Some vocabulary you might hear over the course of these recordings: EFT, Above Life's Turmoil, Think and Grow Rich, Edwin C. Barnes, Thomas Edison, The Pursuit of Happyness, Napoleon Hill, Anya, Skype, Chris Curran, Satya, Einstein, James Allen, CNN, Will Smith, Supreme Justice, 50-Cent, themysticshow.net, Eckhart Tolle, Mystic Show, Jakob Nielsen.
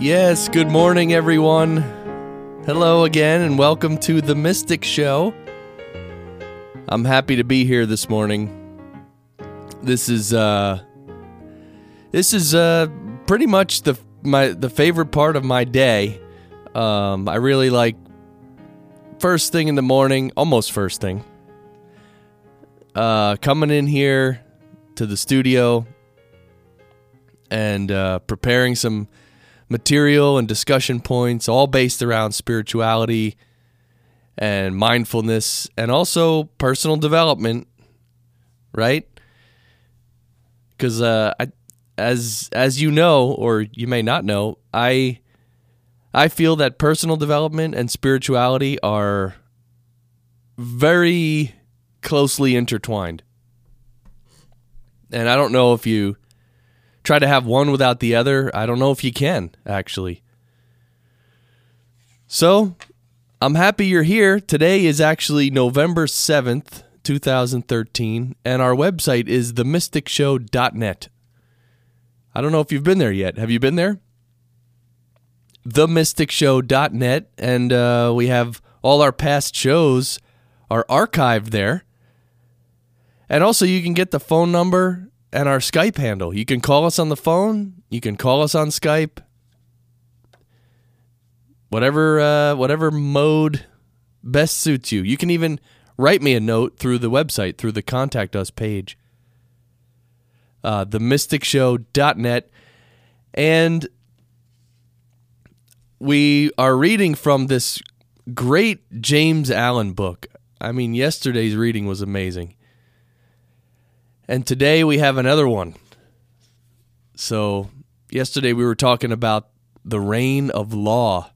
Yes, good morning, everyone. Hello again, and welcome to The Mystic Show. I'm happy to be here this morning. This is pretty much the favorite part of my day. I really like first thing in the morning, almost first thing. Coming in here to the studio and preparing some material and discussion points, all based around spirituality and mindfulness and also personal development, right? Because as you know, or you may not know, I feel that personal development and spirituality are very closely intertwined. And I don't know if you try to have one without the other. I don't know if you can, actually. So, I'm happy you're here. Today is actually November 7th, 2013, and our website is themysticshow.net. I don't know if you've been there yet. Have you been there? themysticshow.net, and we have all our past shows are archived there. And also, you can get the phone number and our Skype handle. You can call us on the phone. You can call us on Skype. Whatever mode best suits you. You can even write me a note through the website, through the Contact Us page. Themysticshow.net. And we are reading from this great James Allen book. I mean, yesterday's reading was amazing. And today we have another one. So yesterday we were talking about the reign of law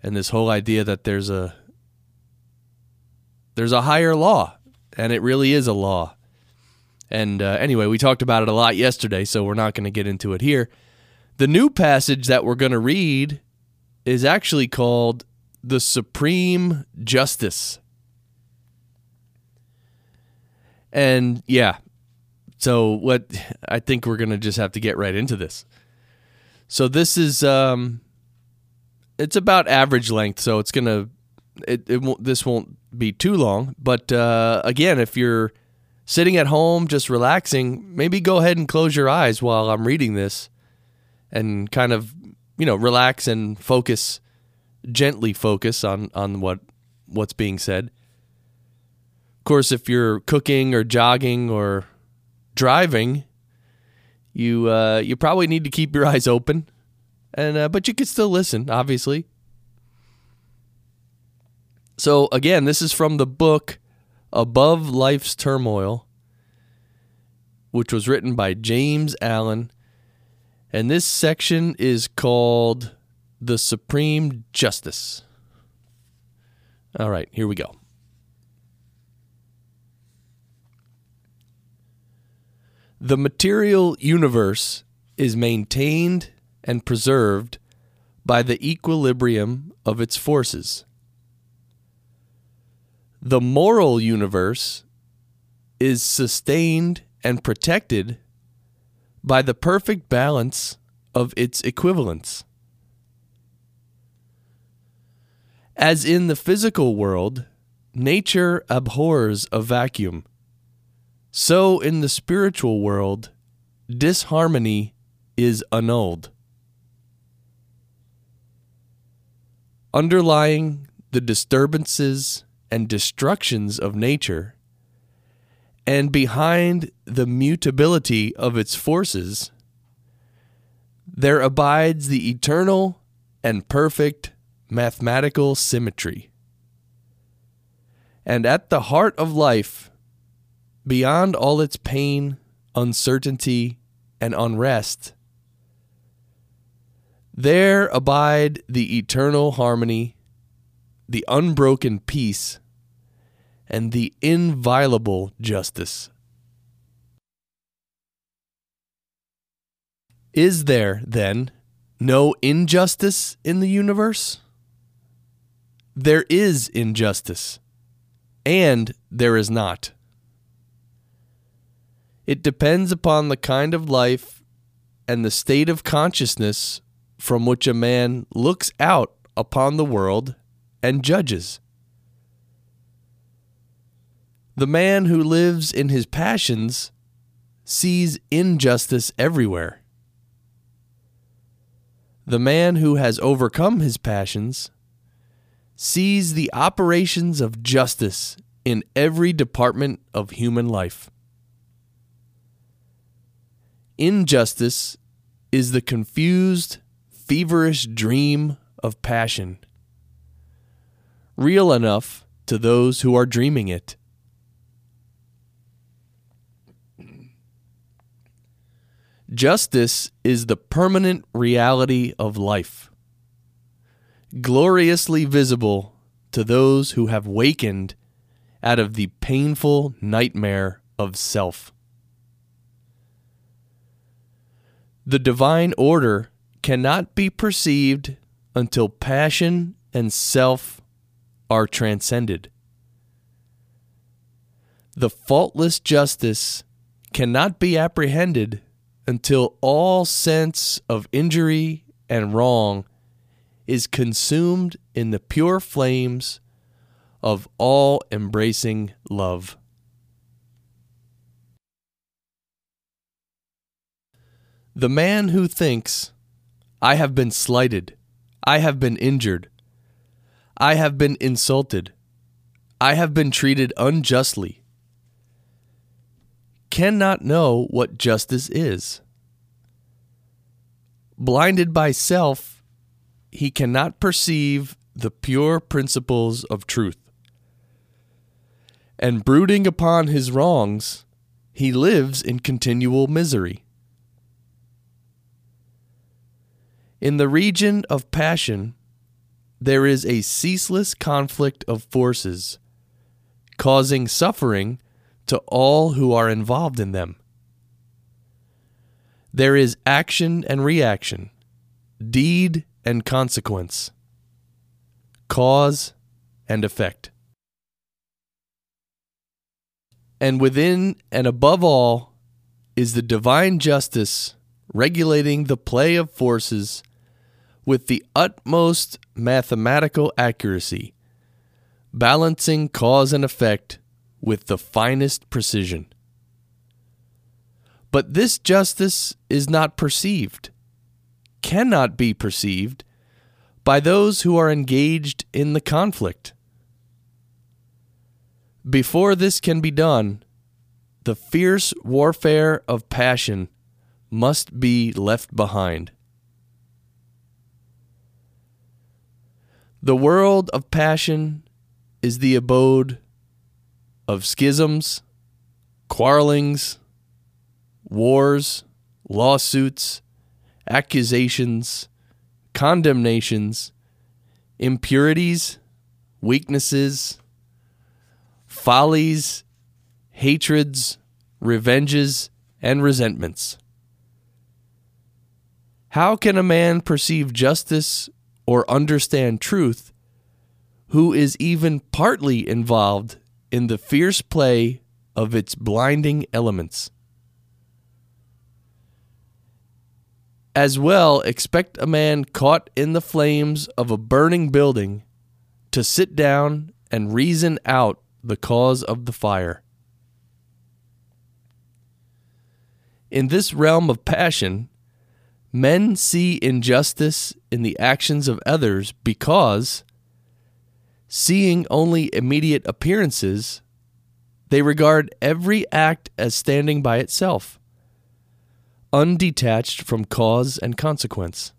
and this whole idea that there's a higher law, and it really is a law. And anyway, we talked about it a lot yesterday, so we're not going to get into it here. The new passage that we're going to read is actually called The Supreme Justice. And yeah, so what I think we're going to just have to get right into this. So this is, it's about average length, so it's going to, this won't be too long. But again, if you're sitting at home just relaxing, maybe go ahead and close your eyes while I'm reading this and kind of, relax and focus, gently focus on what's being said. Of course, if you're cooking or jogging or driving, you probably need to keep your eyes open, and but you can still listen, obviously. So again, this is from the book Above Life's Turmoil, which was written by James Allen, and this section is called The Supreme Justice. All right, here we go. The material universe is maintained and preserved by the equilibrium of its forces. The moral universe is sustained and protected by the perfect balance of its equivalents. As in the physical world, nature abhors a vacuum. So in the spiritual world, disharmony is annulled. Underlying the disturbances and destructions of nature, and behind the mutability of its forces, there abides the eternal and perfect mathematical symmetry. And at the heart of life, beyond all its pain, uncertainty, and unrest, there abide the eternal harmony, the unbroken peace, and the inviolable justice. Is there, then, no injustice in the universe? There is injustice, and there is not. It depends upon the kind of life and the state of consciousness from which a man looks out upon the world and judges. The man who lives in his passions sees injustice everywhere. The man who has overcome his passions sees the operations of justice in every department of human life. Injustice is the confused, feverish dream of passion, real enough to those who are dreaming it. Justice is the permanent reality of life, gloriously visible to those who have wakened out of the painful nightmare of self. The divine order cannot be perceived until passion and self are transcended. The faultless justice cannot be apprehended until all sense of injury and wrong is consumed in the pure flames of all-embracing love. The man who thinks, I have been slighted, I have been injured, I have been insulted, I have been treated unjustly, cannot know what justice is. Blinded by self, he cannot perceive the pure principles of truth. And brooding upon his wrongs, he lives in continual misery. In the region of passion, there is a ceaseless conflict of forces, causing suffering to all who are involved in them. There is action and reaction, deed and consequence, cause and effect. And within and above all is the divine justice regulating the play of forces with the utmost mathematical accuracy, balancing cause and effect with the finest precision. But this justice is not perceived, cannot be perceived, by those who are engaged in the conflict. Before this can be done, the fierce warfare of passion must be left behind. The world of passion is the abode of schisms, quarrelings, wars, lawsuits, accusations, condemnations, impurities, weaknesses, follies, hatreds, revenges, and resentments. How can a man perceive justice or understand truth who is even partly involved in the fierce play of its blinding elements? As well, expect a man caught in the flames of a burning building to sit down and reason out the cause of the fire. In this realm of passion, men see injustice in the actions of others because, seeing only immediate appearances, they regard every act as standing by itself, undetached from cause and consequence.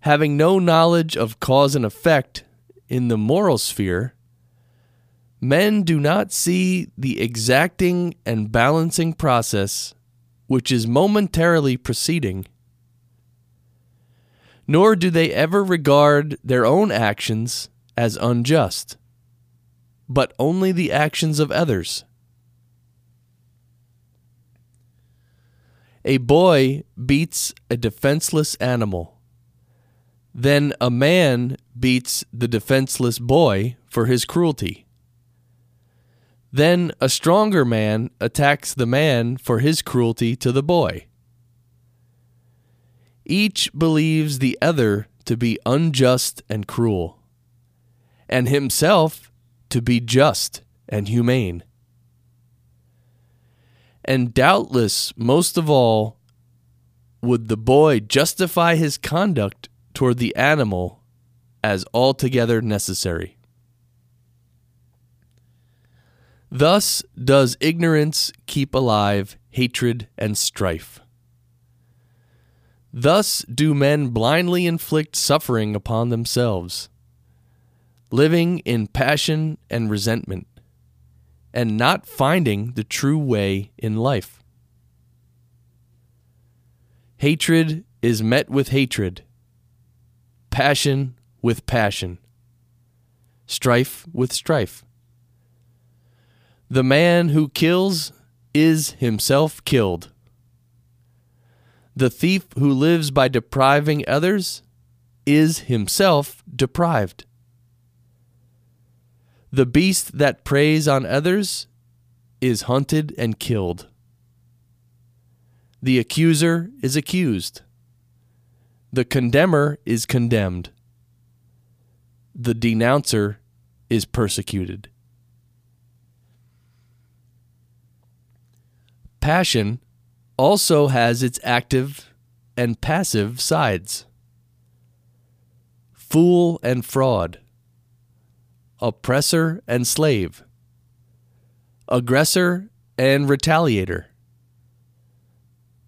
Having no knowledge of cause and effect in the moral sphere, men do not see the exacting and balancing process which is momentarily proceeding, nor do they ever regard their own actions as unjust, but only the actions of others. A boy beats a defenseless animal. Then a man beats the defenseless boy for his cruelty. Then a stronger man attacks the man for his cruelty to the boy. Each believes the other to be unjust and cruel, and himself to be just and humane. And doubtless, most of all, would the boy justify his conduct toward the animal as altogether necessary. Thus does ignorance keep alive hatred and strife. Thus do men blindly inflict suffering upon themselves, living in passion and resentment, and not finding the true way in life. Hatred is met with hatred, passion with passion, strife with strife. The man who kills is himself killed. The thief who lives by depriving others is himself deprived. The beast that preys on others is hunted and killed. The accuser is accused. The condemner is condemned. The denouncer is persecuted. Passion also has its active and passive sides. Fool and fraud, oppressor and slave, aggressor and retaliator,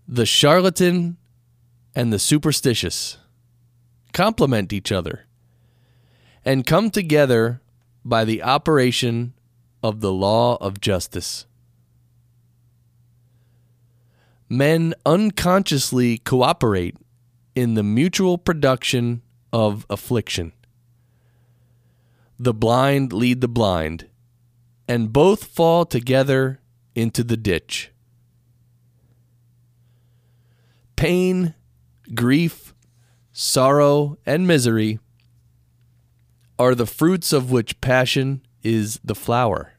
the charlatan and the superstitious complement each other and come together by the operation of the law of justice. Men unconsciously cooperate in the mutual production of affliction. The blind lead the blind, and both fall together into the ditch. Pain, grief, sorrow, and misery are the fruits of which passion is the flower.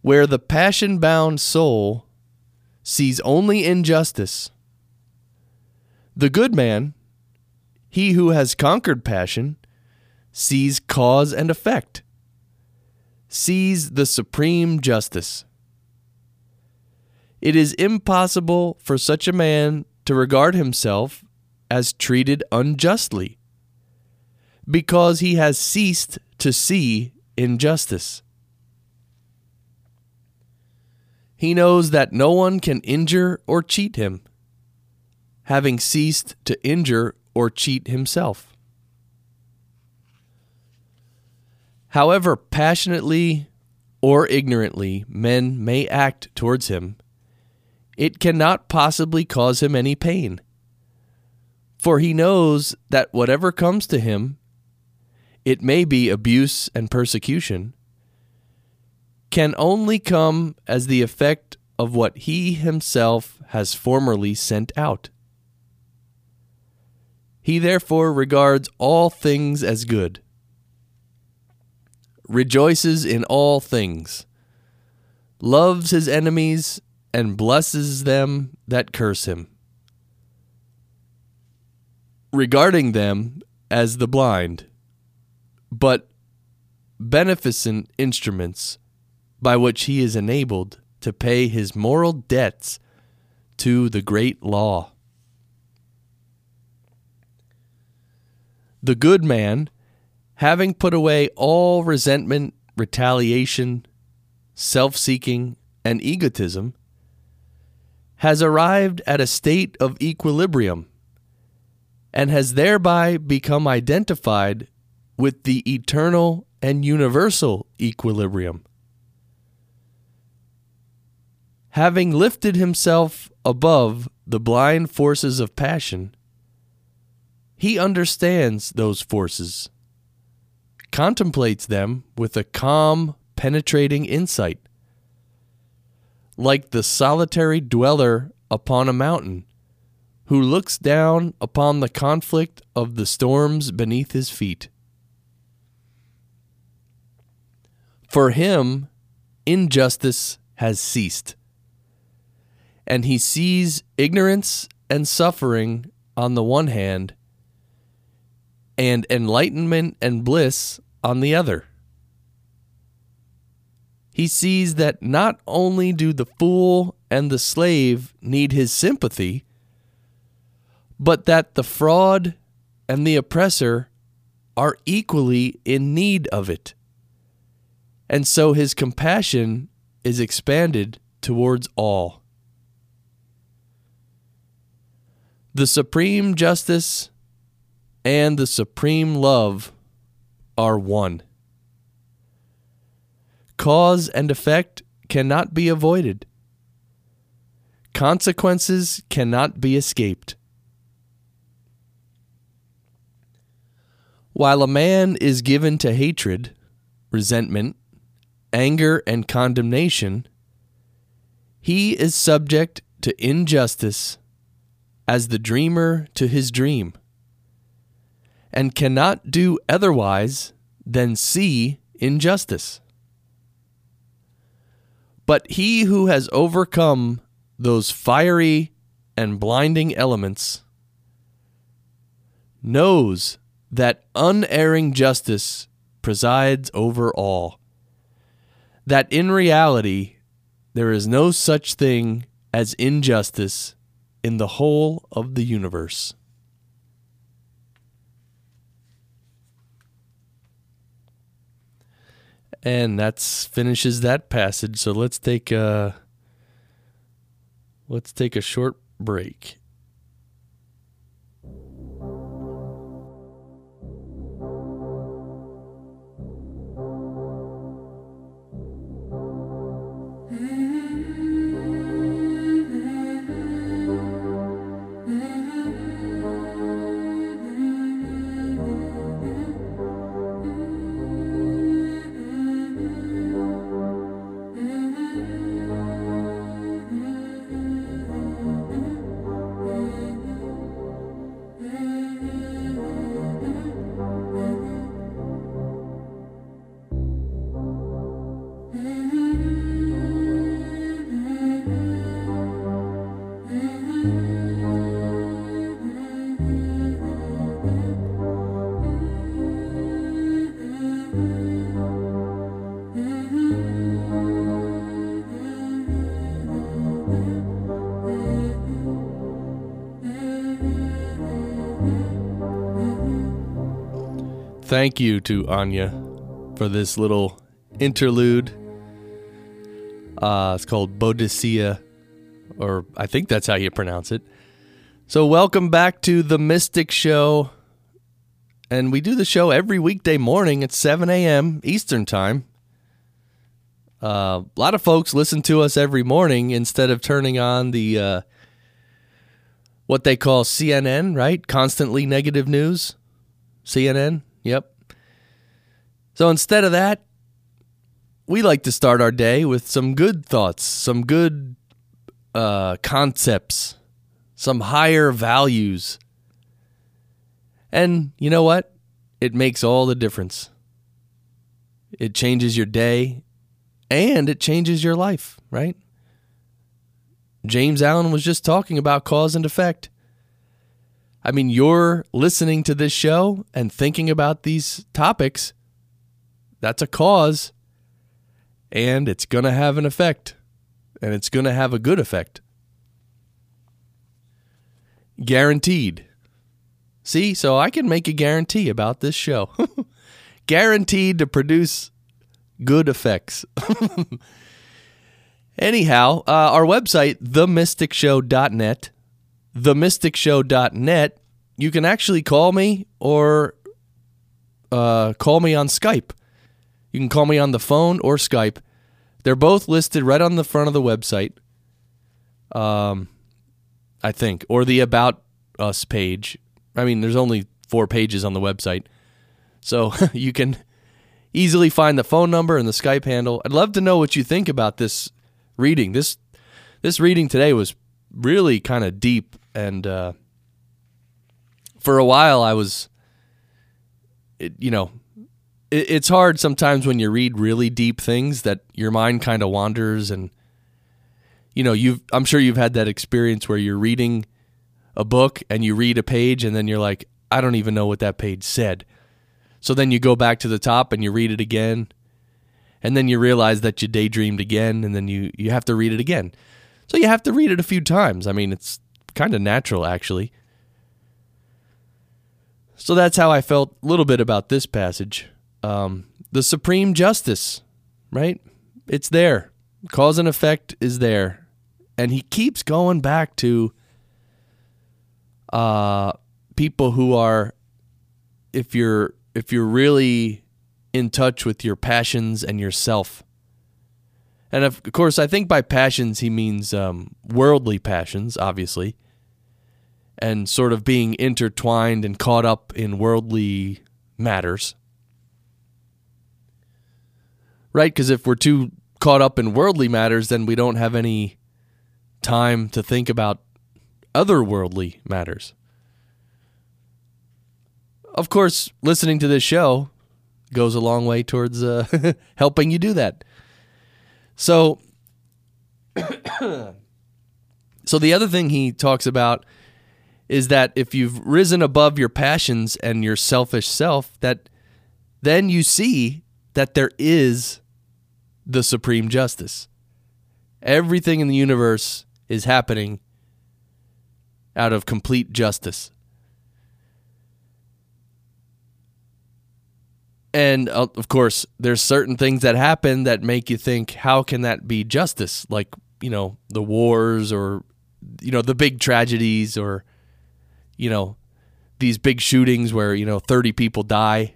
Where the passion-bound soul sees only injustice, the good man, he who has conquered passion, sees cause and effect, sees the supreme justice. It is impossible for such a man to regard himself as treated unjustly, because he has ceased to see injustice. He knows that no one can injure or cheat him, having ceased to injure or cheat himself. However passionately or ignorantly men may act towards him, it cannot possibly cause him any pain, for he knows that whatever comes to him, it may be abuse and persecution, can only come as the effect of what he himself has formerly sent out. He therefore regards all things as good, rejoices in all things, loves his enemies, and blesses them that curse him, regarding them as the blind, but beneficent instruments by which he is enabled to pay his moral debts to the great law. The good man, having put away all resentment, retaliation, self-seeking, and egotism, has arrived at a state of equilibrium and has thereby become identified with the eternal and universal equilibrium. Having lifted himself above the blind forces of passion, he understands those forces, contemplates them with a calm, penetrating insight, like the solitary dweller upon a mountain who looks down upon the conflict of the storms beneath his feet. For him, injustice has ceased, and he sees ignorance and suffering on the one hand and enlightenment and bliss on the other. He sees that not only do the fool and the slave need his sympathy, but that the fraud and the oppressor are equally in need of it. And so his compassion is expanded towards all. The Supreme Justice and the Supreme Love are one. Cause and effect cannot be avoided. Consequences cannot be escaped. While a man is given to hatred, resentment, anger, and condemnation, he is subject to injustice as the dreamer to his dream, and cannot do otherwise than see injustice. But he who has overcome those fiery and blinding elements knows that unerring justice presides over all, that in reality there is no such thing as injustice in the whole of the universe. And that finishes that passage. So let's take a short break. Thank you to Anya for this little interlude. It's called Bodicea, or I think that's how you pronounce it. So welcome back to The Mystic Show. And we do the show every weekday morning at 7 a.m. Eastern Time. A lot of folks listen to us every morning instead of turning on the, what they call CNN, right? Constantly Negative News. CNN. Yep. So instead of that, we like to start our day with some good thoughts, some good concepts, some higher values. And you know what? It makes all the difference. It changes your day and it changes your life, right? James Allen was just talking about cause and effect. I mean, you're listening to this show and thinking about these topics. That's a cause, and it's going to have an effect, and it's going to have a good effect. Guaranteed. See, so I can make a guarantee about this show. Guaranteed to produce good effects. Anyhow, our website, themysticshow.net, themysticshow.net, you can actually call me or call me on Skype. You can call me on the phone or Skype. They're both listed right on the front of the website, I think, or the About Us page. I mean, there's only 4 pages on the website, so you can easily find the phone number and the Skype handle. I'd love to know what you think about this reading. This reading today was really kind of deep. And for a while, I was, it's hard sometimes when you read really deep things that your mind kind of wanders and you know, I'm sure you've had that experience where you're reading a book and you read a page and then you're like, I don't even know what that page said. So then you go back to the top and you read it again. And then you realize that you daydreamed again, and then you have to read it again. So you have to read it a few times. I mean, it's kind of natural, actually. So that's how I felt a little bit about this passage. The Supreme Justice, right? It's there. Cause and effect is there. And he keeps going back to people who are, if you're really in touch with your passions and yourself. And of course, I think by passions, he means worldly passions, obviously, and sort of being intertwined and caught up in worldly matters. Right? Because if we're too caught up in worldly matters, then we don't have any time to think about other worldly matters. Of course, listening to this show goes a long way towards helping you do that. So the other thing he talks about is that if you've risen above your passions and your selfish self, that then you see that there is the Supreme Justice. Everything in the universe is happening out of complete justice. And, of course, there's certain things that happen that make you think, how can that be justice? Like, you know, the wars or, you know, the big tragedies or, you know, these big shootings where, you know, 30 people die.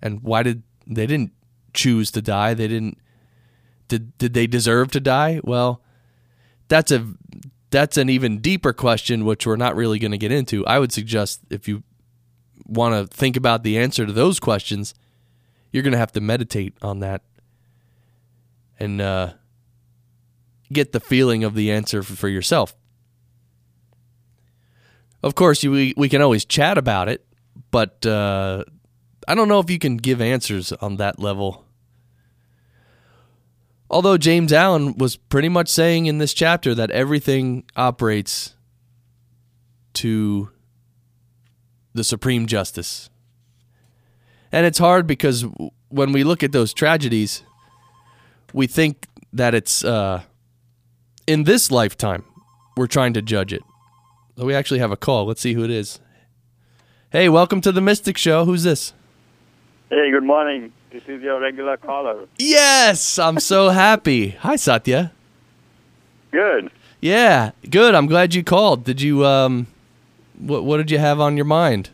And why they didn't choose to die? They didn't, did they deserve to die? Well, that's an even deeper question, which we're not really going to get into. I would suggest if you want to think about the answer to those questions, you're going to have to meditate on that and get the feeling of the answer for yourself. Of course, we can always chat about it, but I don't know if you can give answers on that level. Although James Allen was pretty much saying in this chapter that everything operates to the Supreme Justice. And it's hard because when we look at those tragedies, we think that it's in this lifetime we're trying to judge it. So we actually have a call. Let's see who it is. Hey, welcome to the Mystic Show. Who's this? Hey, good morning. This is your regular caller. Yes, I'm so happy. Hi, Satya. Good. Yeah, good. I'm glad you called. Did you? What did you have on your mind?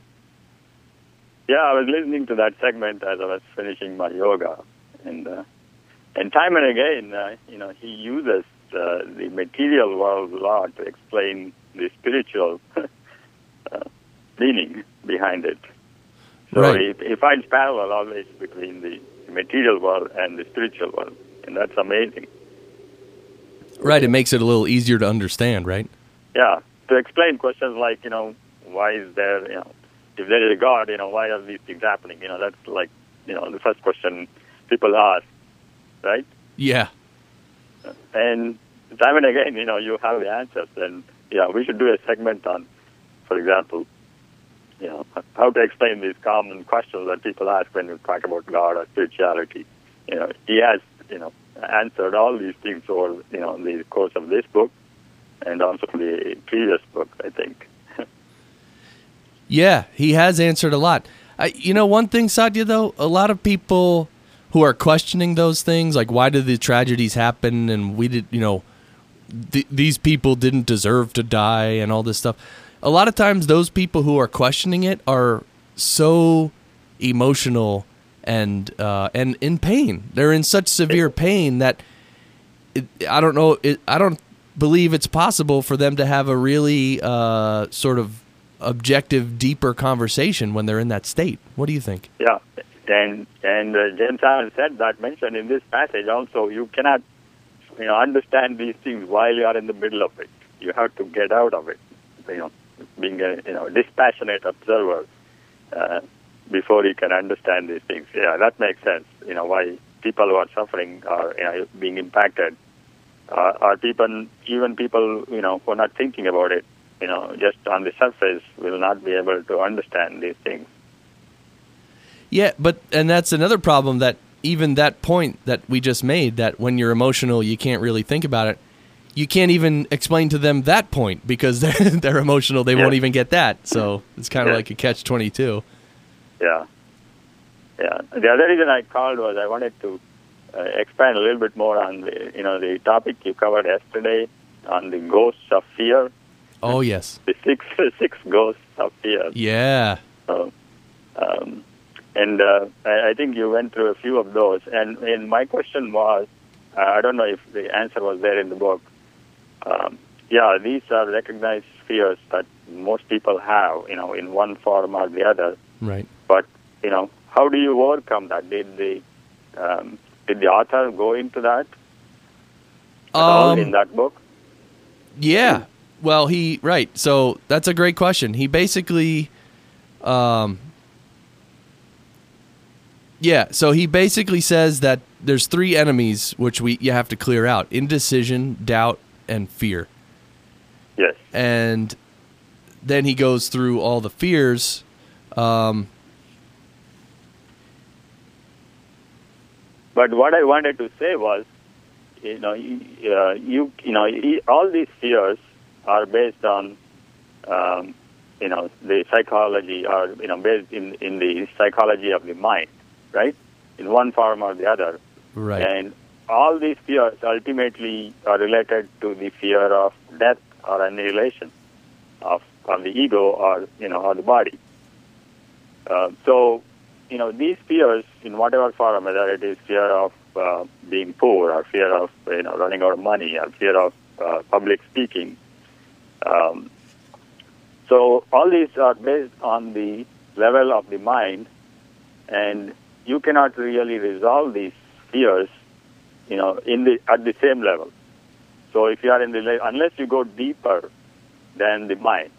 Yeah, I was listening to that segment as I was finishing my yoga, and time and again, you know, he uses the material world law to explain the spiritual meaning behind it. So right. He finds parallel always between the material world and the spiritual world, and that's amazing. Right, it makes it a little easier to understand, right? Yeah, to explain questions like, you know, why is there, you know, if there is a God, you know, why are these things happening? You know, that's like, you know, the first question people ask, right? Yeah. And time and again, you know, you have the answers. And, yeah, we should do a segment on, for example, you know, how to explain these common questions that people ask when you talk about God or spirituality. You know, he has, you know, answered all these things over, you know, the course of this book and also the previous book, I think. Yeah, he has answered a lot. You know, one thing, Satya, though, a lot of people who are questioning those things, like why did the tragedies happen and we did, you know, these people didn't deserve to die and all this stuff. A lot of times those people who are questioning it are so emotional and in pain. They're in such severe pain that I don't believe it's possible for them to have a really sort of objective, deeper conversation when they're in that state. What do you think? Yeah, and James Allen said that, mentioned in this passage also, you cannot, you know, understand these things while you are in the middle of it. You have to get out of it, you know, being a, you know, dispassionate observer before you can understand these things. Yeah, that makes sense. You know, why people who are suffering are, you know, being impacted Or people, even people, you know, who are not thinking about it, you know, just on the surface, will not be able to understand these things. Yeah, but, and that's another problem, that even that point that we just made, that when you're emotional, you can't really think about it. You can't even explain to them that point, because they're emotional. They won't even get that. So it's kind of like a catch-22. Yeah. Yeah. The other reason I called was I wanted to expand a little bit more on the, you know, the topic you covered yesterday on the ghosts of fear. Oh, yes. The six ghosts of fear. Yeah. So, and I think you went through a few of those. And my question was, I don't know if the answer was there in the book. Yeah, these are recognized fears that most people have, you know, in one form or the other. Right. But, you know, how do you overcome that? Did the author go into that at all in that book? Yeah. Well, right. So that's a great question. He basically, so he basically says that there's three enemies which you have to clear out: indecision, doubt, and fear. Yes. And then he goes through all the fears. But what I wanted to say was, all these fears are based on, the psychology, or based in the psychology of the mind, right? In one form or the other. Right. And all these fears ultimately are related to the fear of death or annihilation of the ego or the body. So, these fears, in whatever form, whether it is fear of being poor, or fear of running out of money, or fear of public speaking. So all these are based on the level of the mind, and you cannot really resolve these fears, at the same level. So if you are unless you go deeper than the mind,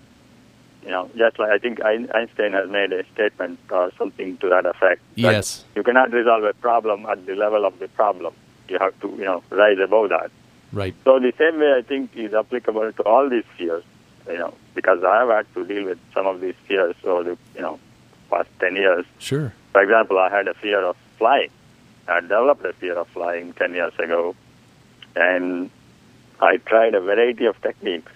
just like I think Einstein has made a statement or something to that effect. Yes. You cannot resolve a problem at the level of the problem. You have to, rise above that. Right. So the same way I think is applicable to all these fears, because I have had to deal with some of these fears over the, past 10 years. Sure. For example, I had a fear of flying. I developed a fear of flying 10 years ago, and I tried a variety of techniques,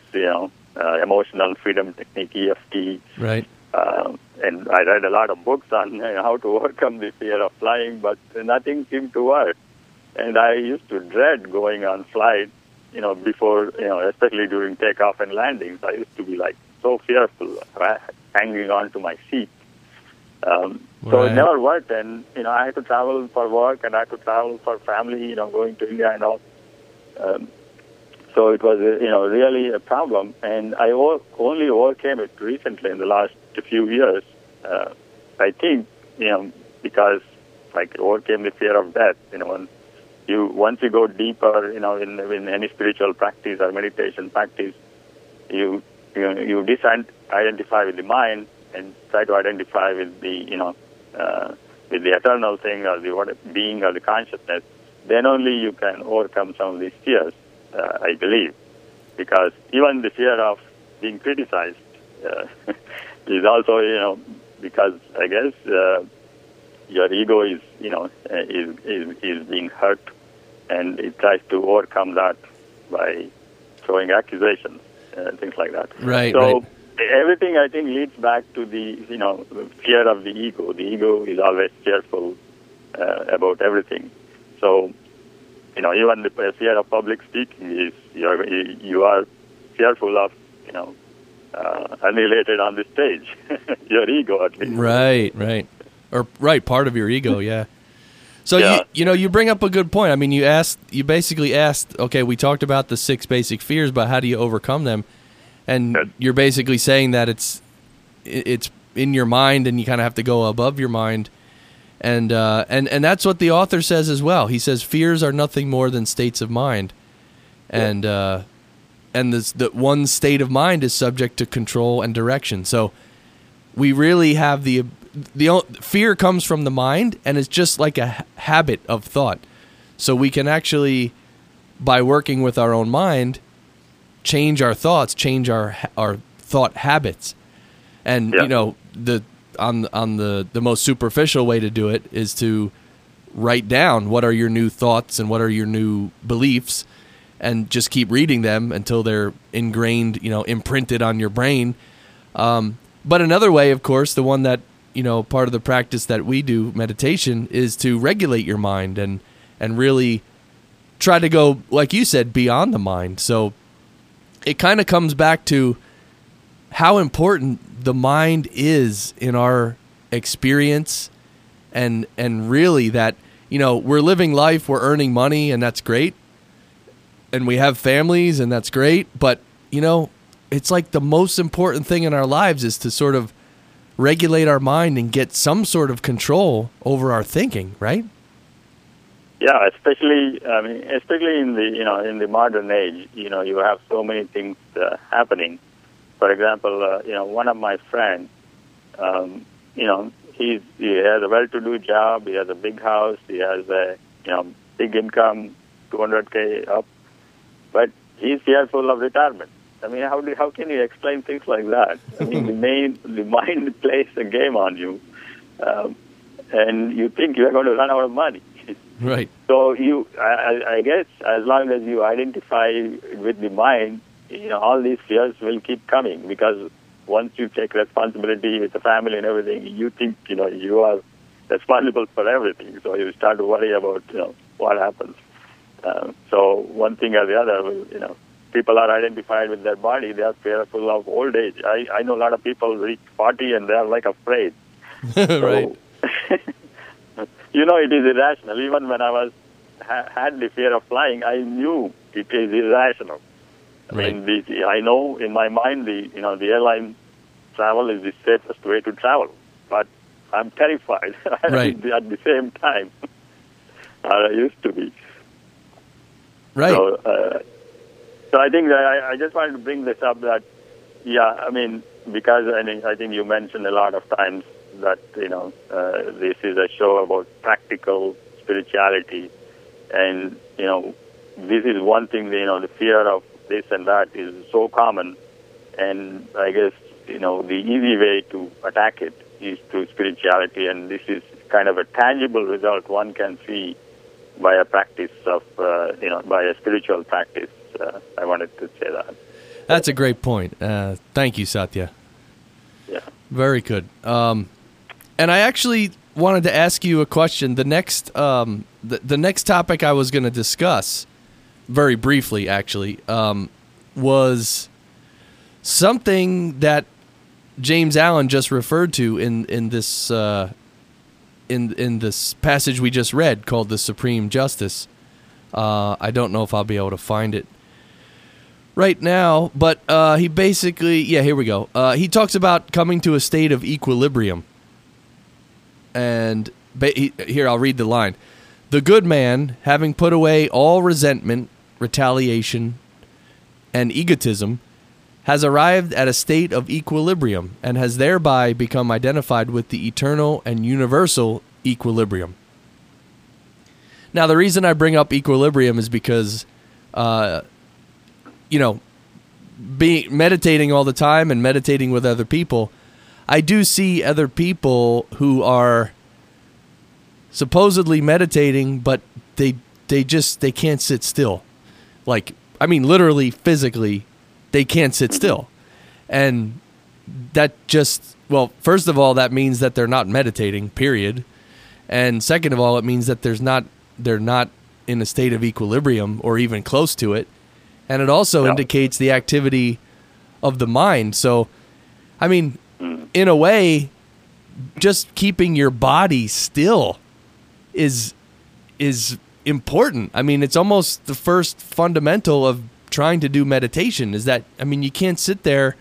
emotional freedom technique, EFT. Right. And I read a lot of books on how to overcome the fear of flying, but nothing seemed to work. And I used to dread going on flight, before, especially during takeoff and landings. I used to be so fearful, hanging on to my seat. So it never worked, and I had to travel for work, and I had to travel for family, going to India and all. So it was really a problem, and I only overcame it recently in the last few years. I think because overcame the fear of death. Once you go deeper, in any spiritual practice or meditation practice, you disidentify with the mind and try to identify with the, with the eternal thing or the being or the consciousness. Then only you can overcome some of these fears, I believe, because even the fear of being criticized is also, because I guess your ego is, is being hurt, and it tries to overcome that by throwing accusations and things like that. Right. So. Right. Everything, I think, leads back to the, fear of the ego. The ego is always fearful about everything. So, even the fear of public speaking is, you are fearful of, annihilated on the stage, your ego at least. Right, right. Or, right, part of your ego, yeah. So, yeah. You bring up a good point. I mean, you basically asked, okay, we talked about the six basic fears, but how do you overcome them? And you're basically saying that it's in your mind, and you kind of have to go above your mind, and that's what the author says as well. He says fears are nothing more than states of mind, and the one state of mind is subject to control and direction. So we really have the fear comes from the mind, and it's just like a habit of thought. So we can actually by working with our own mind, change our thoughts, change our thought habits. And you know, the most superficial way to do it is to write down what are your new thoughts and what are your new beliefs, and just keep reading them until they're ingrained, you know, imprinted on your brain. But another way, of course, the one that, you know, part of the practice that we do, meditation, is to regulate your mind and really try to go, like you said, beyond the mind. So it kind of comes back to how important the mind is in our experience, and really that, you know, we're living life, we're earning money, and that's great, and we have families, and that's great, but, you know, it's like the most important thing in our lives is to sort of regulate our mind and get some sort of control over our thinking, right? Yeah, especially in the, you know, in the modern age, you know, you have so many things happening. For example, you know, one of my friends, you know, he has a well-to-do job, he has a big house, he has a, you know, big income, 200K up, but he's fearful of retirement. I mean, how can you explain things like that? I mean, the mind plays a game on you, and you think you are going to run out of money. Right. So I guess, as long as you identify with the mind, you know, all these fears will keep coming, because once you take responsibility with the family and everything, you think, you know, you are responsible for everything. So you start to worry about, you know, what happens. So one thing or the other, you know, people are identified with their body. They are fearful of old age. I know a lot of people reach 40 and they are like afraid. Right. You know, it is irrational. Even when I had the fear of flying, I knew it is irrational. Right. I mean, I know in my mind the airline travel is the safest way to travel, but I'm terrified. Right. At the same time, I used to be. Right. So I think that I just wanted to bring this up that, I mean, because I think you mentioned a lot of times that, you know, this is a show about practical spirituality. And, you know, this is one thing, you know, the fear of this and that is so common. And I guess, you know, the easy way to attack it is through spirituality. And this is kind of a tangible result one can see by a practice of, you know, by a spiritual practice. I wanted to say that. That's a great point. Thank you, Satya. Yeah. Very good. And I actually wanted to ask you a question. The next the next topic I was going to discuss, very briefly actually, was something that James Allen just referred to in this passage we just read called The Supreme Justice. I don't know if I'll be able to find it right now, but he basically, here we go. He talks about coming to a state of equilibrium. And here, I'll read the line. The good man, having put away all resentment, retaliation, and egotism, has arrived at a state of equilibrium and has thereby become identified with the eternal and universal equilibrium. Now, the reason I bring up equilibrium is because, you know, meditating all the time and meditating with other people, I do see other people who are supposedly meditating, but they can't sit still. Like, I mean, literally, physically, they can't sit still. And that just, well, first of all, that means that they're not meditating, period. And second of all, it means that they're not in a state of equilibrium or even close to it. And it also indicates the activity of the mind. So, I mean, in a way, just keeping your body still is important. I mean, it's almost the first fundamental of trying to do meditation is that, I mean, you can't sit there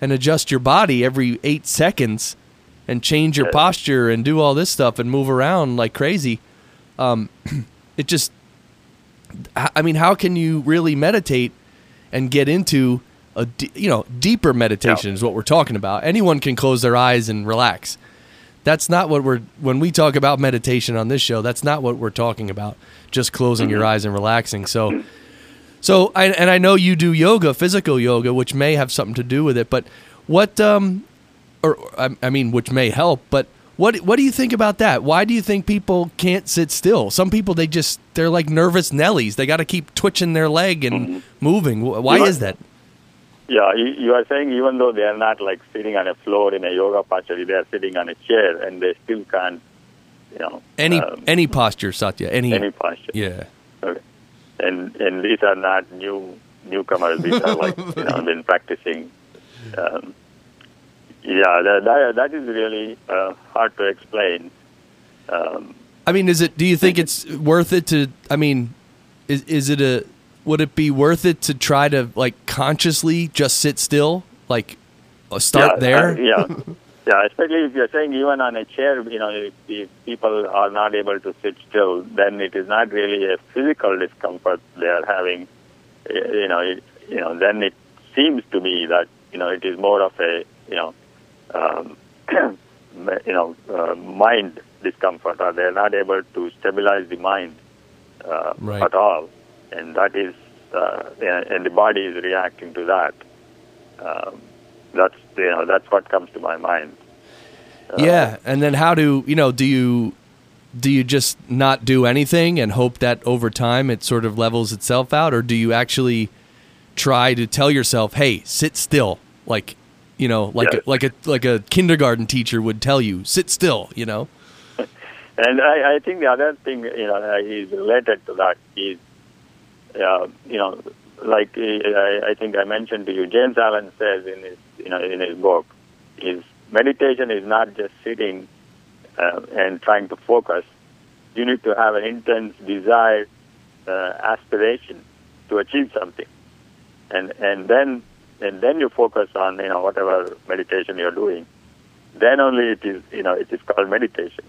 and adjust your body every 8 seconds and change your posture and do all this stuff and move around like crazy. It just... I mean, how can you really meditate and get into a deeper meditation is what we're talking about. Anyone can close their eyes and relax. That's not what when we talk about meditation on this show, that's not what we're talking about, just closing your eyes and relaxing. So So, and I know you do yoga, physical yoga, which may have something to do with it. But what, which may help. But what do you think about that? Why do you think people can't sit still? Some people they're like nervous Nellies. They got to keep twitching their leg and moving. Why is that? Yeah, you are saying even though they are not like sitting on a floor in a yoga posture, they are sitting on a chair and they still can't, you know. Any posture, Satya. Any posture. Yeah. Okay. And these are not newcomers. These are like, you know, been practicing. That is really hard to explain. Do you think it's worth it to, would it be worth it to try to like consciously just sit still, like start there? Especially if you're saying even on a chair, you know, if people are not able to sit still, then it is not really a physical discomfort they are having. Then it seems to me that it is more of a mind discomfort, or they are not able to stabilize the mind at all. And that is, and the body is reacting to that. That's what comes to my mind. And then how do do you just not do anything and hope that over time it sort of levels itself out, or do you actually try to tell yourself, "Hey, sit still," like a kindergarten teacher would tell you, "Sit still," you know? And I think the other thing is related to that is. I think I mentioned to you, James Allen says in his book, his meditation is not just sitting and trying to focus. You need to have an intense desire, aspiration to achieve something, and then you focus on whatever meditation you're doing. Then only it is it is called meditation.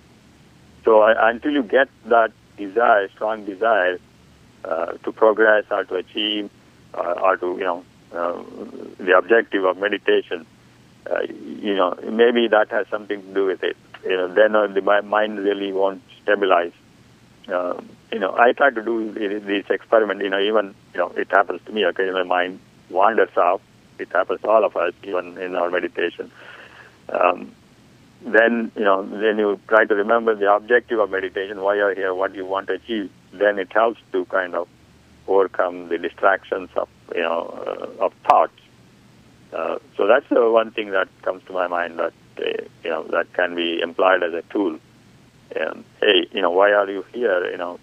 So until you get that desire, strong desire. To progress or to achieve or to, the objective of meditation, maybe that has something to do with it. Then the mind really won't stabilize. I try to do this experiment, it happens to me, my mind wanders off. It happens to all of us, even in our meditation. Then you try to remember the objective of meditation, why you're here, what you want to achieve. Then it helps to kind of overcome the distractions of of thoughts. So that's the one thing that comes to my mind that that can be employed as a tool. Why are you here?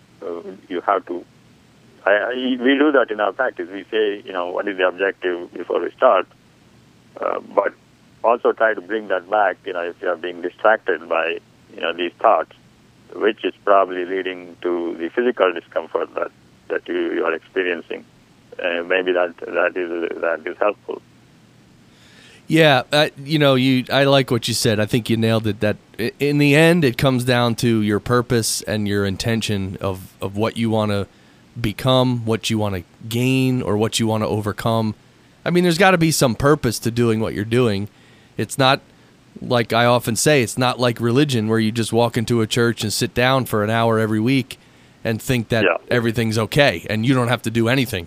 You have to. We do that in our practice. We say what is the objective before we start, but also try to bring that back. If you are being distracted by these thoughts. Which is probably leading to the physical discomfort that you are experiencing. Maybe that is helpful. Yeah, I like what you said. I think you nailed it. That in the end, it comes down to your purpose and your intention of what you want to become, what you want to gain, or what you want to overcome. There's got to be some purpose to doing what you're doing. It's not. Like I often say, it's not like religion where you just walk into a church and sit down for an hour every week and think that everything's okay and you don't have to do anything.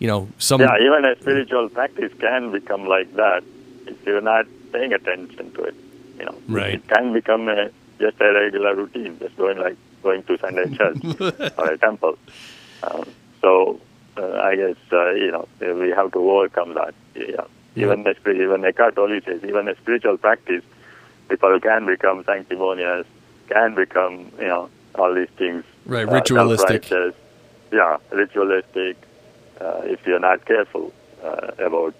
Even a spiritual practice can become like that if you're not paying attention to it. Right. It can become just a regular routine, just going to Sunday church or a temple. I guess we have to overcome that. Yeah. Even Eckhart Tolle says, even a spiritual practice, people can become sanctimonious, can become, all these things. Right, ritualistic. Ritualistic, if you're not careful about,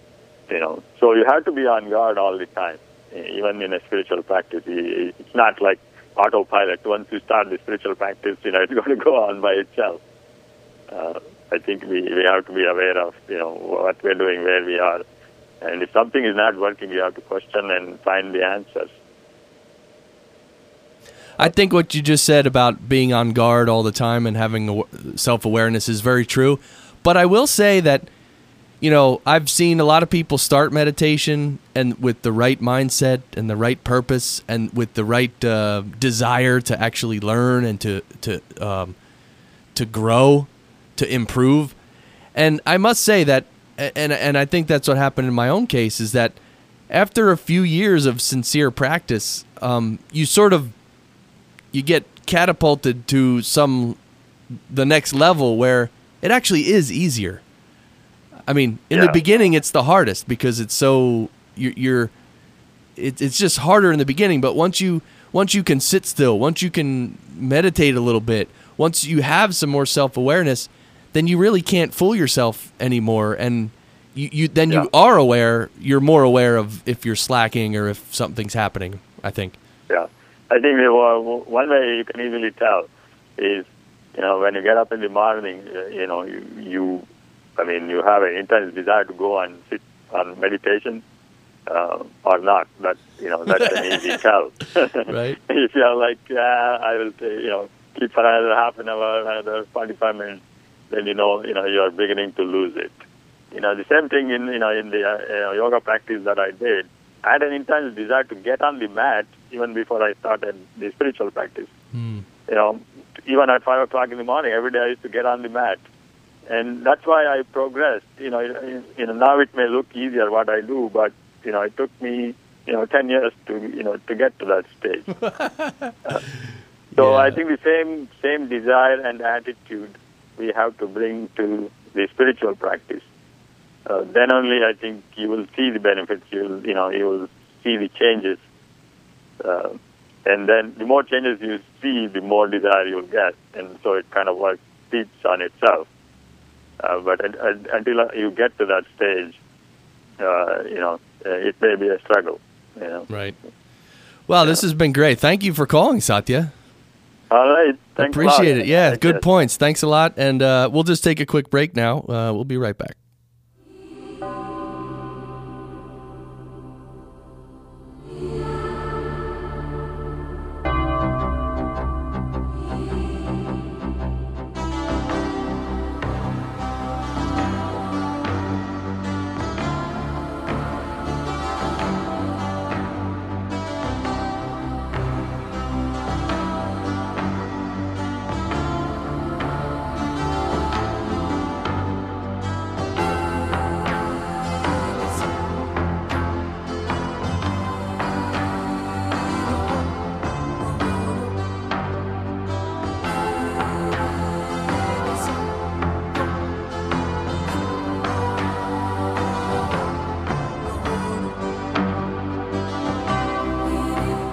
So you have to be on guard all the time, even in a spiritual practice. It's not like autopilot. Once you start the spiritual practice, it's going to go on by itself. I think we have to be aware of, what we're doing, where we are. And if something is not working, you have to question and find the answers. I think what you just said about being on guard all the time and having self-awareness is very true. But I will say that, I've seen a lot of people start meditation and with the right mindset and the right purpose and with the right desire to actually learn and to grow, to improve. And I must say that, and I think that's what happened in my own case, is that after a few years of sincere practice, you get catapulted to the next level where it actually is easier. I mean, in the beginning, it's the hardest because it's so it's just harder in the beginning. But once you can sit still, once you can meditate a little bit, once you have some more self-awareness, then you really can't fool yourself anymore. And you are aware, you're more aware of if you're slacking or if something's happening, I think. Yeah. I think one way you can easily tell is, when you get up in the morning, you have an intense desire to go and sit on meditation or not. But, that's an easy tell. Right. If you're like, I will, keep for another half an hour, another 45 minutes, then you are beginning to lose it. The same thing in the yoga practice that I did. I had an intense desire to get on the mat even before I started the spiritual practice. Mm. Even at 5 o'clock in the morning, every day I used to get on the mat, and that's why I progressed. Now it may look easier what I do, but it took me 10 years to to get to that stage. So I think the same desire and attitude we have to bring to the spiritual practice. Then only I think you will see the benefits. You will see the changes, and then the more changes you see, the more desire you'll get, and so it kind of like feeds on itself. But until you get to that stage, it may be a struggle. Right. Well, this has been great. Thank you for calling, Satya. All right. Thanks a lot. Appreciate it. Yeah, good points. Thanks a lot, and we'll just take a quick break now. We'll be right back.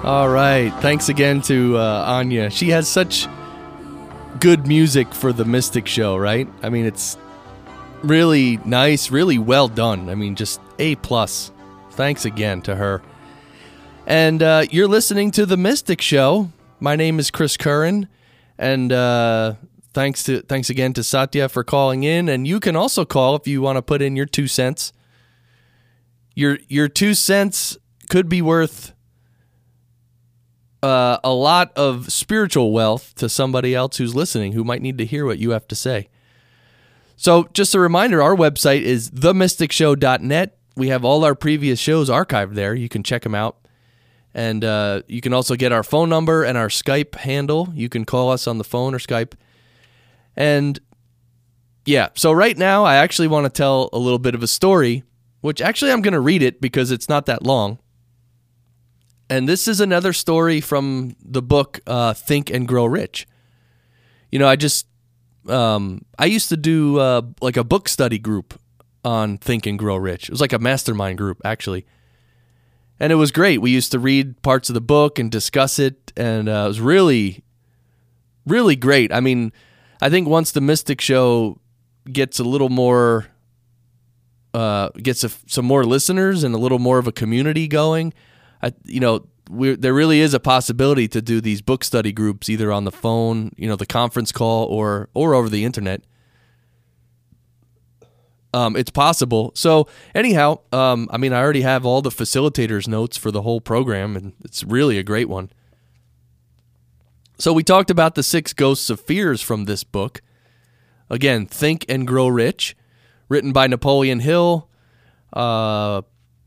All right. Thanks again to Anya. She has such good music for the Mystic Show, right? I mean, it's really nice, really well done. I mean, just A+. Thanks again to her. And you're listening to the Mystic Show. My name is Chris Curran, and thanks again to Satya for calling in. And you can also call if you want to put in your 2 cents. Your 2 cents could be worth a lot of spiritual wealth to somebody else who's listening who might need to hear what you have to say. So just a reminder, our website is themysticshow.net. We have all our previous shows archived there. You can check them out. And you can also get our phone number and our Skype handle. You can call us on the phone or Skype. And so right now I actually want to tell a little bit of a story, which actually I'm going to read it because it's not that long. And this is another story from the book Think and Grow Rich. I used to do like a book study group on Think and Grow Rich. It was like a mastermind group, actually. And it was great. We used to read parts of the book and discuss it, and it was really, really great. I mean, I think once the Mystic Show gets a little more, some more listeners and a little more of a community going, there really is a possibility to do these book study groups either on the phone, the conference call, or over the internet. It's possible. So anyhow, I already have all the facilitators' notes for the whole program, and it's really a great one. So we talked about the 6 Ghosts of Fears from this book. Again, Think and Grow Rich, written by Napoleon Hill,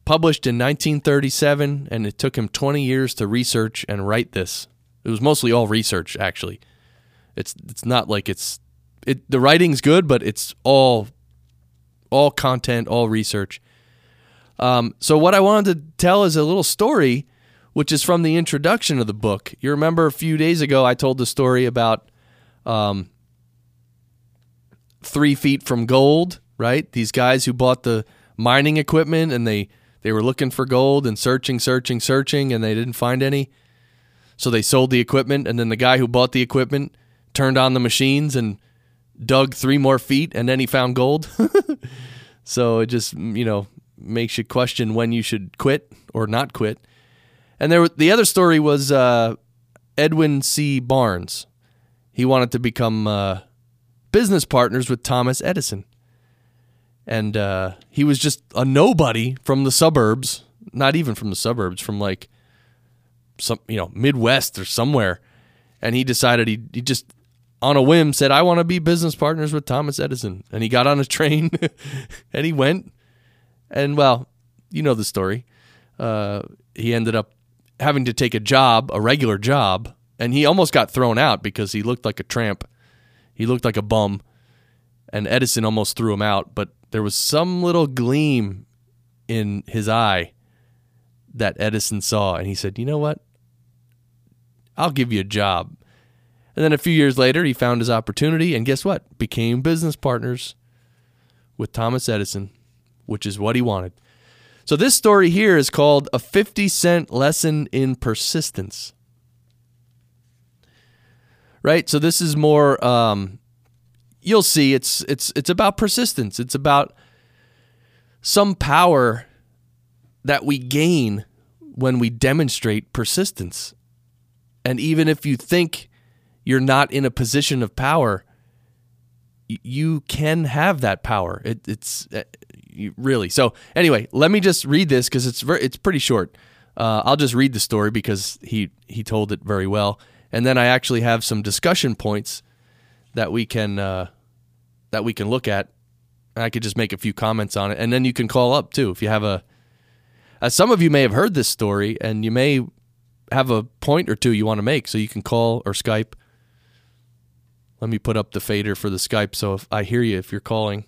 published in 1937, and it took him 20 years to research and write this. It was mostly all research, actually. It's not like the writing's good, but it's all all content, all research. So what I wanted to tell is a little story, which is from the introduction of the book. You remember a few days ago, I told the story about 3 feet from gold, right? These guys who bought the mining equipment and they were looking for gold and searching, and they didn't find any. So they sold the equipment, and then the guy who bought the equipment turned on the machines and dug 3 more feet, and then he found gold. So it just, makes you question when you should quit or not quit. And the other story was Edwin C. Barnes. He wanted to become business partners with Thomas Edison. And he was just a nobody from the suburbs, not even from the suburbs, from like some, Midwest or somewhere. And he decided he just on a whim said, I want to be business partners with Thomas Edison. And he got on a train and he went. And well, you know the story. He ended up having to take a regular job, and he almost got thrown out because he looked like a tramp. He looked like a bum, and Edison almost threw him out, but there was some little gleam in his eye that Edison saw, and he said, you know what? I'll give you a job. And then a few years later, he found his opportunity, and guess what? Became business partners with Thomas Edison, which is what he wanted. So this story here is called A 50-Cent Lesson in Persistence. Right? So this is more, you'll see it's about persistence. It's about some power that we gain when we demonstrate persistence. And even if you think you're not in a position of power, you can have that power. Really. So anyway, let me just read this because it's pretty short. I'll just read the story because he told it very well, and then I actually have some discussion points that we can look at, and I could just make a few comments on it, and then you can call up too if you have some of you may have heard this story, and you may have a point or two you want to make, so you can call or Skype. Let me put up the fader for the Skype so if I hear you if you're calling.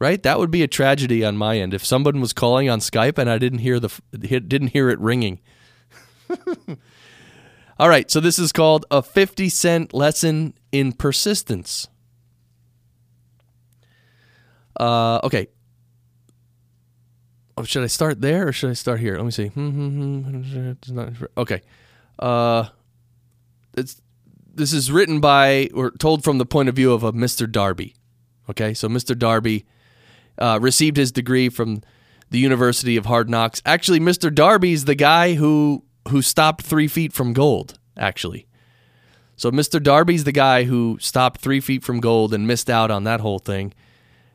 Right? That would be a tragedy on my end if someone was calling on Skype and I didn't hear it ringing. All right, so this is called A 50-Cent Lesson in Persistence. Okay. Oh, should I start there or should I start here? Let me see. Okay. This is written by or told from the point of view of a Mr. Darby. Okay, so Mr. Darby received his degree from the University of Hard Knocks. Actually, Mr. Darby's the guy who stopped 3 feet from gold, actually. So Mr. Darby's the guy who stopped 3 feet from gold and missed out on that whole thing.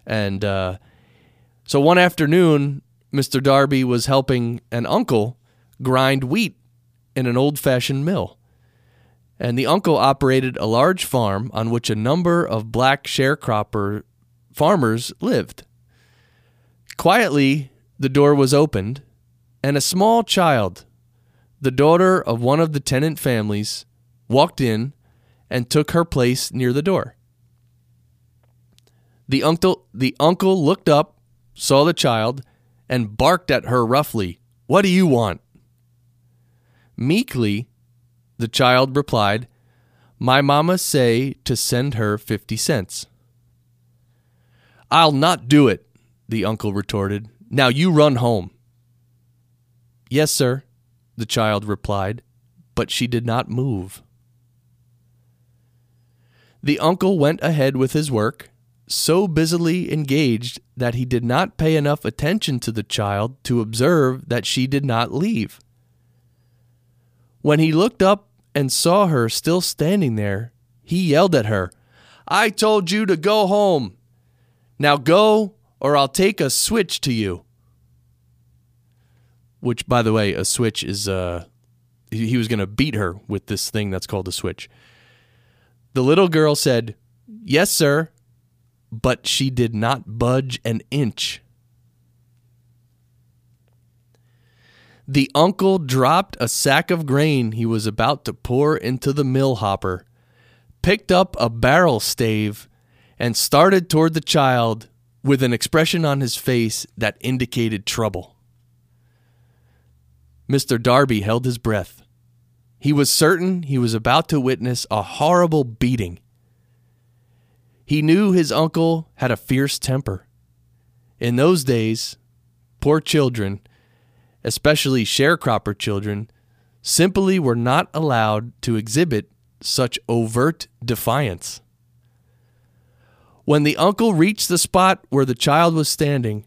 And so one afternoon, Mr. Darby was helping an uncle grind wheat in an old-fashioned mill. And the uncle operated a large farm on which a number of black sharecropper farmers lived. Quietly, the door was opened, and a small child, the daughter of one of the tenant families, walked in and took her place near the door. The uncle looked up, saw the child, and barked at her roughly, "What do you want?" Meekly, the child replied, "My mama say to send her 50 cents. "I'll not do it," the uncle retorted. "Now you run home." "Yes, sir," the child replied, but she did not move. The uncle went ahead with his work, so busily engaged that he did not pay enough attention to the child to observe that she did not leave. When he looked up and saw her still standing there, he yelled at her, "I told you to go home. Now go, or I'll take a switch to you." Which, by the way, a switch is, he was going to beat her with this thing that's called a switch. The little girl said, "Yes, sir," but she did not budge an inch. The uncle dropped a sack of grain he was about to pour into the mill hopper, picked up a barrel stave, and started toward the child with an expression on his face that indicated trouble. Mr. Darby held his breath. He was certain he was about to witness a horrible beating. He knew his uncle had a fierce temper. In those days, poor children, especially sharecropper children, simply were not allowed to exhibit such overt defiance. When the uncle reached the spot where the child was standing,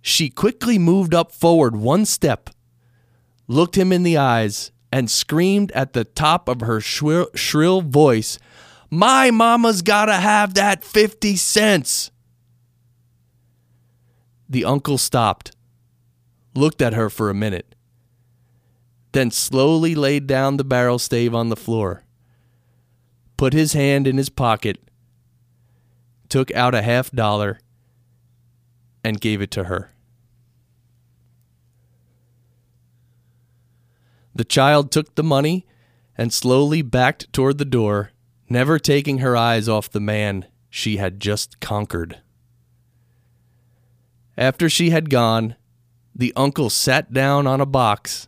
she quickly moved up forward one step, looked him in the eyes, and screamed at the top of her shrill voice, "My mama's gotta have that 50 cents!" The uncle stopped, looked at her for a minute, then slowly laid down the barrel stave on the floor, put his hand in his pocket, took out $50, and gave it to her. The child took the money and slowly backed toward the door, never taking her eyes off the man she had just conquered. After she had gone, the uncle sat down on a box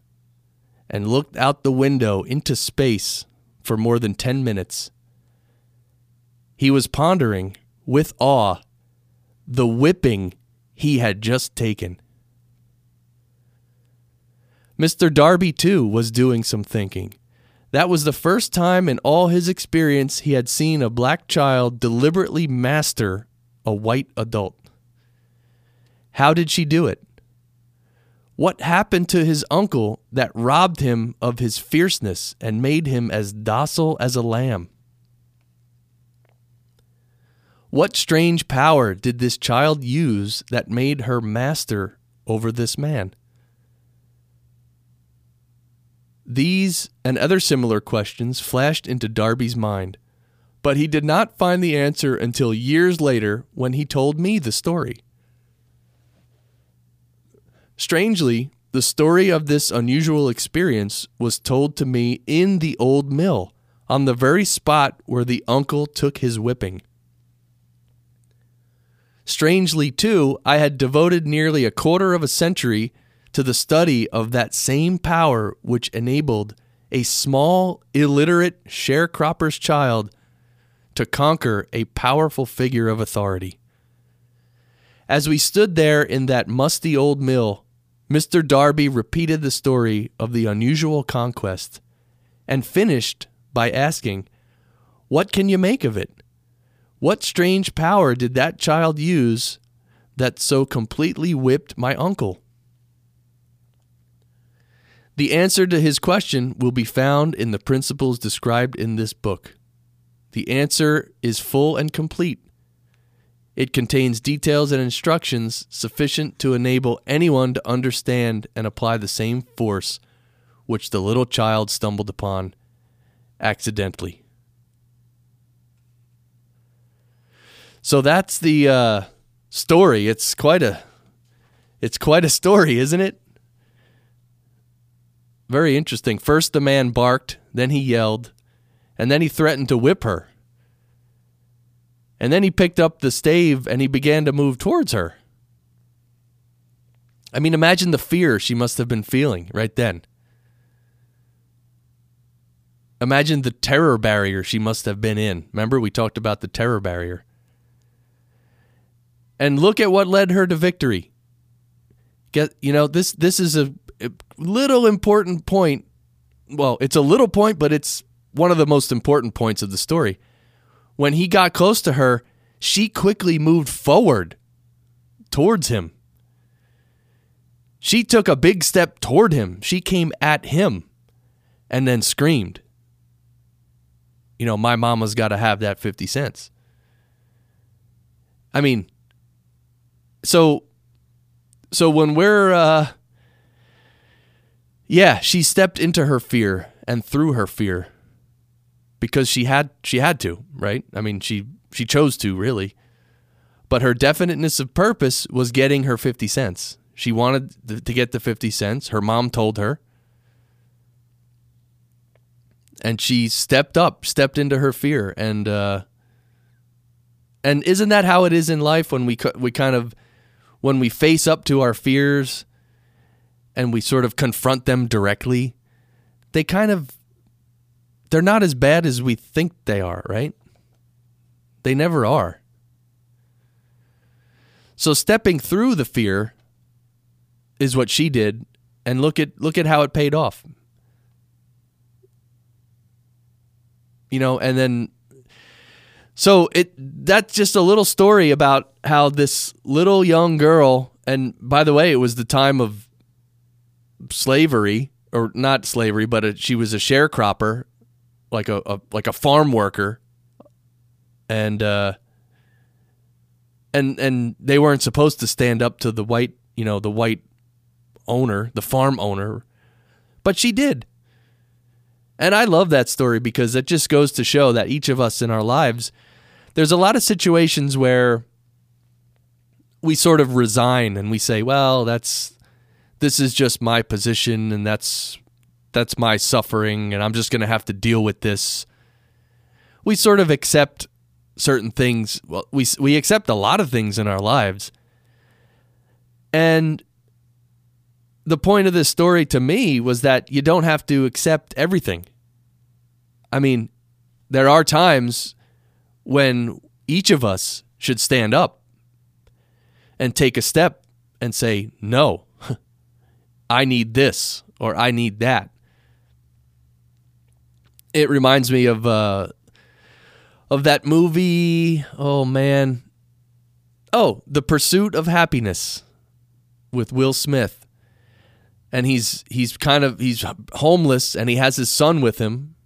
and looked out the window into space for more than 10 minutes. He was pondering, with awe, the whipping he had just taken. Mr. Darby, too, was doing some thinking. That was the first time in all his experience he had seen a black child deliberately master a white adult. How did she do it? What happened to his uncle that robbed him of his fierceness and made him as docile as a lamb? What strange power did this child use that made her master over this man? These and other similar questions flashed into Darby's mind, but he did not find the answer until years later when he told me the story. Strangely, the story of this unusual experience was told to me in the old mill, on the very spot where the uncle took his whipping. Strangely, too, I had devoted nearly a quarter of a century to the study of that same power which enabled a small, illiterate sharecropper's child to conquer a powerful figure of authority. As we stood there in that musty old mill, Mr. Darby repeated the story of the unusual conquest and finished by asking, "What can you make of it? What strange power did that child use that so completely whipped my uncle?" The answer to his question will be found in the principles described in this book. The answer is full and complete. It contains details and instructions sufficient to enable anyone to understand and apply the same force which the little child stumbled upon accidentally. So that's the story. It's quite a story, isn't it? Very interesting. First the man barked, then he yelled, and then he threatened to whip her. And then he picked up the stave and he began to move towards her. I mean, imagine the fear she must have been feeling right then. Imagine the terror barrier she must have been in. Remember, we talked about the terror barrier. And look at what led her to victory. This is a little important point. Well, it's a little point, but it's one of the most important points of the story. When he got close to her, she quickly moved forward towards him. She took a big step toward him. She came at him and then screamed, "My mama's got to have that 50 cents." I mean, so when we're... she stepped into her fear and through her fear because she had to, right? I mean, she chose to, really. But her definiteness of purpose was getting her 50 cents. She wanted to get the 50 cents. Her mom told her. And she stepped into her fear, and And isn't that how it is in life when we face up to our fears and we sort of confront them directly? They're not as bad as we think they are, right? They never are. So stepping through the fear is what she did, and look at how it paid off. You know, and then so that's just a little story about how this little young girl, and by the way, it was the time of slavery, or not slavery, but she was a sharecropper, like a farm worker, and they weren't supposed to stand up to the white owner, the farm owner, but she did. And I love that story because it just goes to show that each of us in our lives, there's a lot of situations where we sort of resign and we say, well, this is just my position, and that's my suffering, and I'm just going to have to deal with this. We sort of accept certain things. Well, we accept a lot of things in our lives. And the point of this story to me was that you don't have to accept everything. I mean, there are times when each of us should stand up and take a step and say, no, I need this or I need that. It reminds me of that movie. Oh, man. Oh, The Pursuit of Happyness with Will Smith. And he's homeless, and he has his son with him,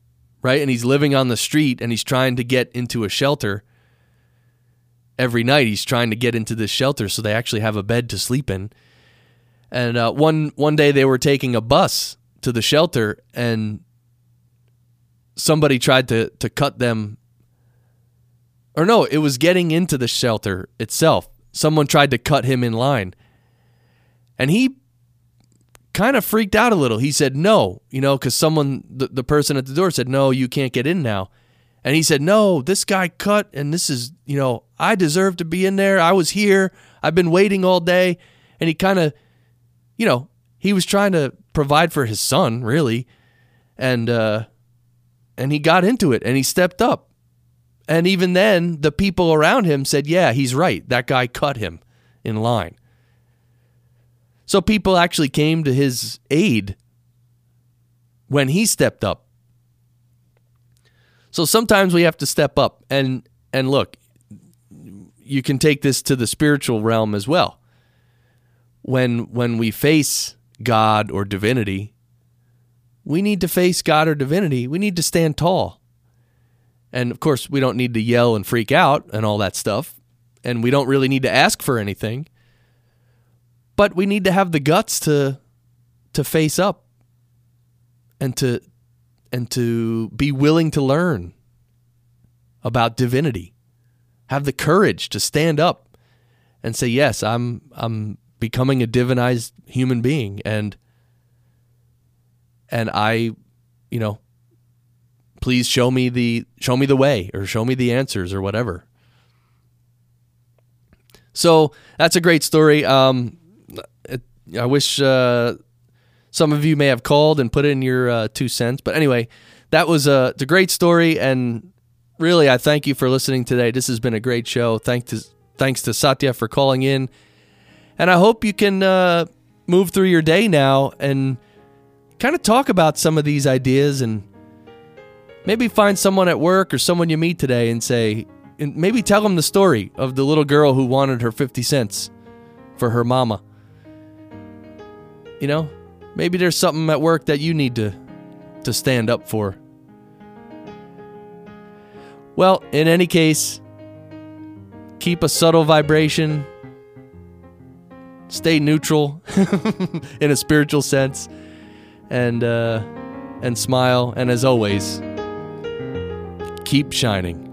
right? And he's living on the street, and he's trying to get into a shelter. Every night he's trying to get into this shelter so they actually have a bed to sleep in. And one day they were taking a bus to the shelter, and somebody tried to cut them. Or no, it was getting into the shelter itself. Someone tried to cut him in line. And he kind of freaked out a little. He said, no, because the person at the door said, no, you can't get in now. And he said, no, this guy cut, and this is, I deserve to be in there. I was here. I've been waiting all day. And he kind of, he was trying to provide for his son, really. And he got into it, and he stepped up. And even then, the people around him said, yeah, he's right. That guy cut him in line. So people actually came to his aid when he stepped up. So sometimes we have to step up. And look, you can take this to the spiritual realm as well. When we face God or divinity, we need to face God or divinity. We need to stand tall. And of course, we don't need to yell and freak out and all that stuff. And we don't really need to ask for anything. But we need to have the guts to face up and to be willing to learn about divinity. Have the courage to stand up and say, yes, I'm becoming a divinized human being, and I, please show me the way, or show me the answers, or whatever. So that's a great story. I wish some of you may have called and put in your 2 cents. But anyway, that was it's a great story. And really, I thank you for listening today. This has been a great show. Thanks to Satya for calling in. And I hope you can move through your day now and kind of talk about some of these ideas, and maybe find someone at work or someone you meet today and say, and maybe tell them the story of the little girl who wanted her 50 cents for her mama. Maybe there's something at work that you need to stand up for. Well, in any case, keep a subtle vibration. Stay neutral in a spiritual sense, and smile. And as always, keep shining.